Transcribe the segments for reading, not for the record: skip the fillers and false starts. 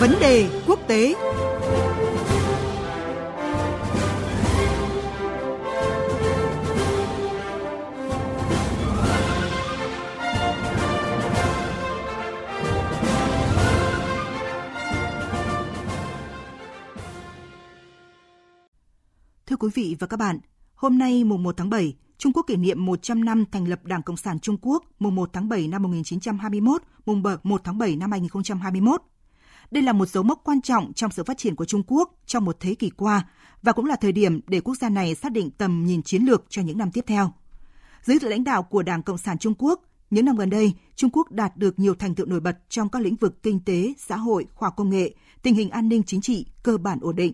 Vấn đề quốc tế. Thưa quý vị và các bạn, hôm nay mùng 1 tháng 7, Trung Quốc kỷ niệm 100 năm thành lập Đảng Cộng sản Trung Quốc, mùng 1 tháng 7 năm 1921, mùng 1 tháng 7 năm 2021. Đây là một dấu mốc quan trọng trong sự phát triển của Trung Quốc trong một thế kỷ qua và cũng là thời điểm để quốc gia này xác định tầm nhìn chiến lược cho những năm tiếp theo. Dưới sự lãnh đạo của Đảng Cộng sản Trung Quốc, những năm gần đây, Trung Quốc đạt được nhiều thành tựu nổi bật trong các lĩnh vực kinh tế, xã hội, khoa học công nghệ, tình hình an ninh chính trị cơ bản ổn định.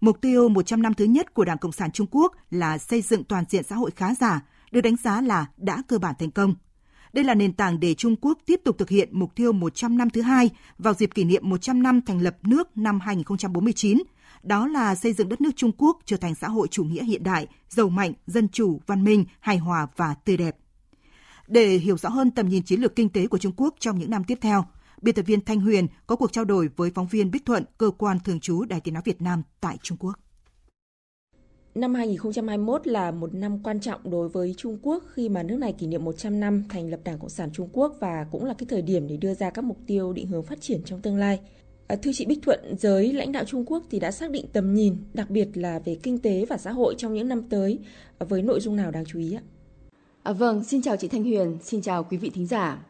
Mục tiêu 100 năm thứ nhất của Đảng Cộng sản Trung Quốc là xây dựng toàn diện xã hội khá giả, được đánh giá là đã cơ bản thành công. Đây là nền tảng để Trung Quốc tiếp tục thực hiện mục tiêu 100 năm thứ hai vào dịp kỷ niệm 100 năm thành lập nước năm 2049, đó là xây dựng đất nước Trung Quốc trở thành xã hội chủ nghĩa hiện đại, giàu mạnh, dân chủ, văn minh, hài hòa và tươi đẹp. Để hiểu rõ hơn tầm nhìn chiến lược kinh tế của Trung Quốc trong những năm tiếp theo, biên tập viên Thanh Huyền có cuộc trao đổi với phóng viên Bích Thuận, cơ quan thường trú Đài Tiếng nói Việt Nam tại Trung Quốc. Năm 2021 là một năm quan trọng đối với Trung Quốc khi mà nước này kỷ niệm 100 năm thành lập Đảng Cộng sản Trung Quốc và cũng là cái thời điểm để đưa ra các mục tiêu định hướng phát triển trong tương lai. Thưa chị Bích Thuận, giới lãnh đạo Trung Quốc thì đã xác định tầm nhìn, đặc biệt là về kinh tế và xã hội trong những năm tới, với nội dung nào đáng chú ý ạ? Vâng, xin chào chị Thanh Huyền, xin chào quý vị thính giả.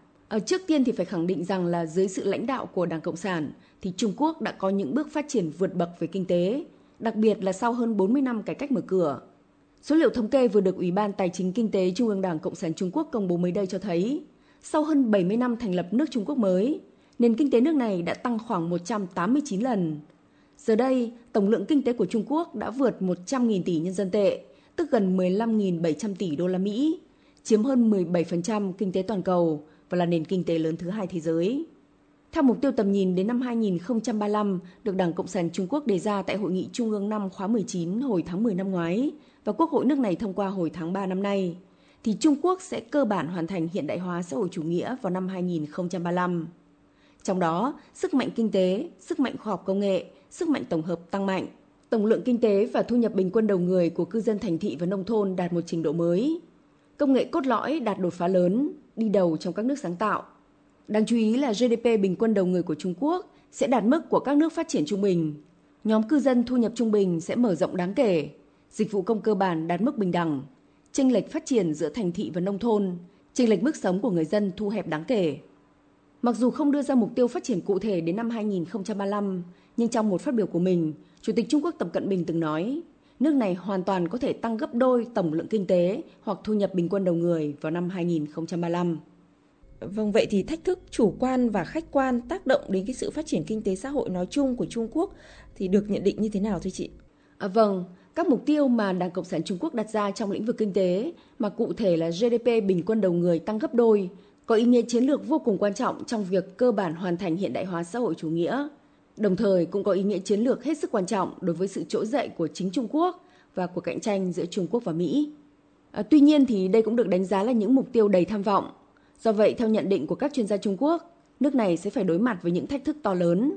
Trước tiên thì phải khẳng định rằng là dưới sự lãnh đạo của Đảng Cộng sản thì Trung Quốc đã có những bước phát triển vượt bậc về kinh tế, đặc biệt là sau hơn 40 năm cải cách mở cửa. Số liệu thống kê vừa được Ủy ban Tài chính Kinh tế Trung ương Đảng Cộng sản Trung Quốc công bố mới đây cho thấy, sau hơn 70 năm thành lập nước Trung Quốc mới, nền kinh tế nước này đã tăng khoảng 189 lần. Giờ đây, tổng lượng kinh tế của Trung Quốc đã vượt 100.000 tỷ nhân dân tệ, tức gần 15.700 tỷ đô la Mỹ, chiếm hơn 17% kinh tế toàn cầu và là nền kinh tế lớn thứ hai thế giới. Theo mục tiêu tầm nhìn đến năm 2035 được Đảng Cộng sản Trung Quốc đề ra tại Hội nghị Trung ương 5 khóa 19 hồi tháng 10 năm ngoái và Quốc hội nước này thông qua hồi tháng 3 năm nay, thì Trung Quốc sẽ cơ bản hoàn thành hiện đại hóa xã hội chủ nghĩa vào năm 2035. Trong đó, sức mạnh kinh tế, sức mạnh khoa học công nghệ, sức mạnh tổng hợp tăng mạnh. Tổng lượng kinh tế và thu nhập bình quân đầu người của cư dân thành thị và nông thôn đạt một trình độ mới. Công nghệ cốt lõi đạt đột phá lớn, đi đầu trong các nước sáng tạo. Đáng chú ý là GDP bình quân đầu người của Trung Quốc sẽ đạt mức của các nước phát triển trung bình. Nhóm cư dân thu nhập trung bình sẽ mở rộng đáng kể. Dịch vụ công cơ bản đạt mức bình đẳng. Chênh lệch phát triển giữa thành thị và nông thôn, chênh lệch mức sống của người dân thu hẹp đáng kể. Mặc dù không đưa ra mục tiêu phát triển cụ thể đến năm 2035, nhưng trong một phát biểu của mình, Chủ tịch Trung Quốc Tập Cận Bình từng nói, nước này hoàn toàn có thể tăng gấp đôi tổng lượng kinh tế hoặc thu nhập bình quân đầu người vào năm 2035. Vâng, vậy thì thách thức chủ quan và khách quan tác động đến cái sự phát triển kinh tế xã hội nói chung của Trung Quốc thì được nhận định như thế nào thưa chị? Vâng, các mục tiêu mà Đảng Cộng sản Trung Quốc đặt ra trong lĩnh vực kinh tế mà cụ thể là GDP bình quân đầu người tăng gấp đôi có ý nghĩa chiến lược vô cùng quan trọng trong việc cơ bản hoàn thành hiện đại hóa xã hội chủ nghĩa. Đồng thời cũng có ý nghĩa chiến lược hết sức quan trọng đối với sự trỗi dậy của chính Trung Quốc và cuộc cạnh tranh giữa Trung Quốc và Mỹ. Tuy nhiên thì đây cũng được đánh giá là những mục tiêu đầy tham vọng. Do vậy, theo nhận định của các chuyên gia Trung Quốc, nước này sẽ phải đối mặt với những thách thức to lớn.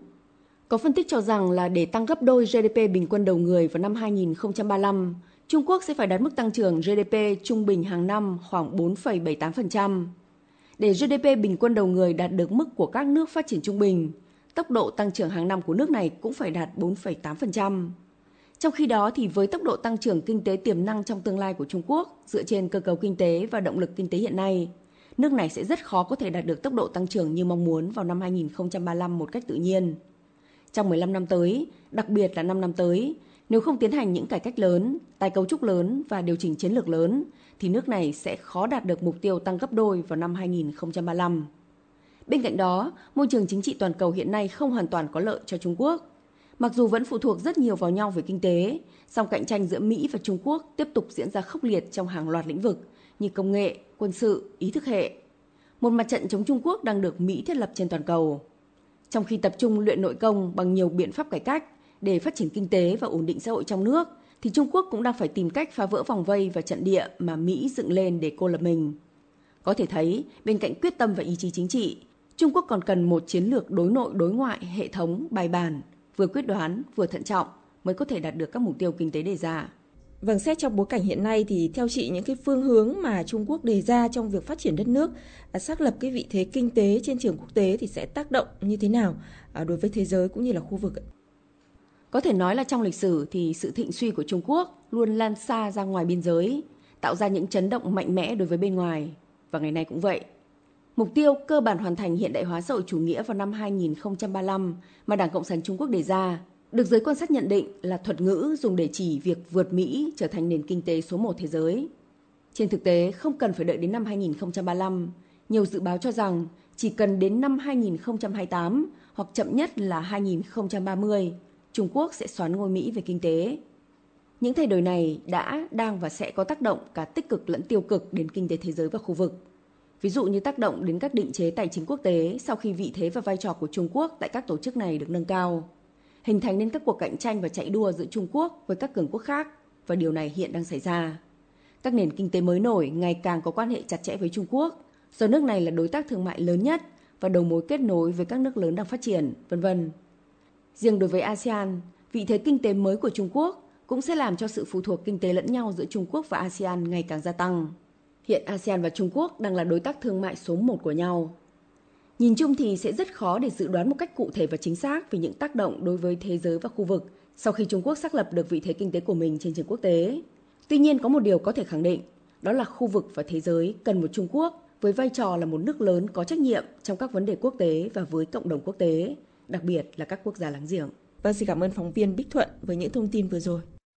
Có phân tích cho rằng là để tăng gấp đôi GDP bình quân đầu người vào năm 2035, Trung Quốc sẽ phải đạt mức tăng trưởng GDP trung bình hàng năm khoảng 4,78%. Để GDP bình quân đầu người đạt được mức của các nước phát triển trung bình, tốc độ tăng trưởng hàng năm của nước này cũng phải đạt 4,8%. Trong khi đó thì với tốc độ tăng trưởng kinh tế tiềm năng trong tương lai của Trung Quốc dựa trên cơ cấu kinh tế và động lực kinh tế hiện nay, nước này sẽ rất khó có thể đạt được tốc độ tăng trưởng như mong muốn vào năm 2035 một cách tự nhiên. Trong 15 năm tới, đặc biệt là 5 năm tới, nếu không tiến hành những cải cách lớn, tái cấu trúc lớn và điều chỉnh chiến lược lớn, thì nước này sẽ khó đạt được mục tiêu tăng gấp đôi vào năm 2035. Bên cạnh đó, môi trường chính trị toàn cầu hiện nay không hoàn toàn có lợi cho Trung Quốc. Mặc dù vẫn phụ thuộc rất nhiều vào nhau về kinh tế, song cạnh tranh giữa Mỹ và Trung Quốc tiếp tục diễn ra khốc liệt trong hàng loạt lĩnh vực như công nghệ, quân sự, ý thức hệ. Một mặt trận chống Trung Quốc đang được Mỹ thiết lập trên toàn cầu. Trong khi tập trung luyện nội công bằng nhiều biện pháp cải cách để phát triển kinh tế và ổn định xã hội trong nước, thì Trung Quốc cũng đang phải tìm cách phá vỡ vòng vây và trận địa mà Mỹ dựng lên để cô lập mình. Có thể thấy, bên cạnh quyết tâm và ý chí chính trị, Trung Quốc còn cần một chiến lược đối nội đối ngoại hệ thống bài bản, vừa quyết đoán vừa thận trọng mới có thể đạt được các mục tiêu kinh tế đề ra. Vâng, xét trong bối cảnh hiện nay thì theo chị những cái phương hướng mà Trung Quốc đề ra trong việc phát triển đất nước, xác lập cái vị thế kinh tế trên trường quốc tế thì sẽ tác động như thế nào đối với thế giới cũng như là khu vực? Có thể nói là trong lịch sử thì sự thịnh suy của Trung Quốc luôn lan xa ra ngoài biên giới, tạo ra những chấn động mạnh mẽ đối với bên ngoài. Và ngày nay cũng vậy. Mục tiêu cơ bản hoàn thành hiện đại hóa xã hội chủ nghĩa vào năm 2035 mà Đảng Cộng sản Trung Quốc đề ra được giới quan sát nhận định là thuật ngữ dùng để chỉ việc vượt Mỹ trở thành nền kinh tế số 1 thế giới. Trên thực tế, không cần phải đợi đến năm 2035, nhiều dự báo cho rằng chỉ cần đến năm 2028 hoặc chậm nhất là 2030, Trung Quốc sẽ xoán ngôi Mỹ về kinh tế. Những thay đổi này đã, đang và sẽ có tác động cả tích cực lẫn tiêu cực đến kinh tế thế giới và khu vực. Ví dụ như tác động đến các định chế tài chính quốc tế sau khi vị thế và vai trò của Trung Quốc tại các tổ chức này được nâng cao, hình thành nên các cuộc cạnh tranh và chạy đua giữa Trung Quốc với các cường quốc khác, và điều này hiện đang xảy ra. Các nền kinh tế mới nổi ngày càng có quan hệ chặt chẽ với Trung Quốc, do nước này là đối tác thương mại lớn nhất và đầu mối kết nối với các nước lớn đang phát triển, v.v. Riêng đối với ASEAN, vị thế kinh tế mới của Trung Quốc cũng sẽ làm cho sự phụ thuộc kinh tế lẫn nhau giữa Trung Quốc và ASEAN ngày càng gia tăng. Hiện ASEAN và Trung Quốc đang là đối tác thương mại số 1 của nhau. Nhìn chung thì sẽ rất khó để dự đoán một cách cụ thể và chính xác về những tác động đối với thế giới và khu vực sau khi Trung Quốc xác lập được vị thế kinh tế của mình trên trường quốc tế. Tuy nhiên có một điều có thể khẳng định, đó là khu vực và thế giới cần một Trung Quốc với vai trò là một nước lớn có trách nhiệm trong các vấn đề quốc tế và với cộng đồng quốc tế, đặc biệt là các quốc gia láng giềng. Vâng, xin cảm ơn phóng viên Bích Thuận với những thông tin vừa rồi.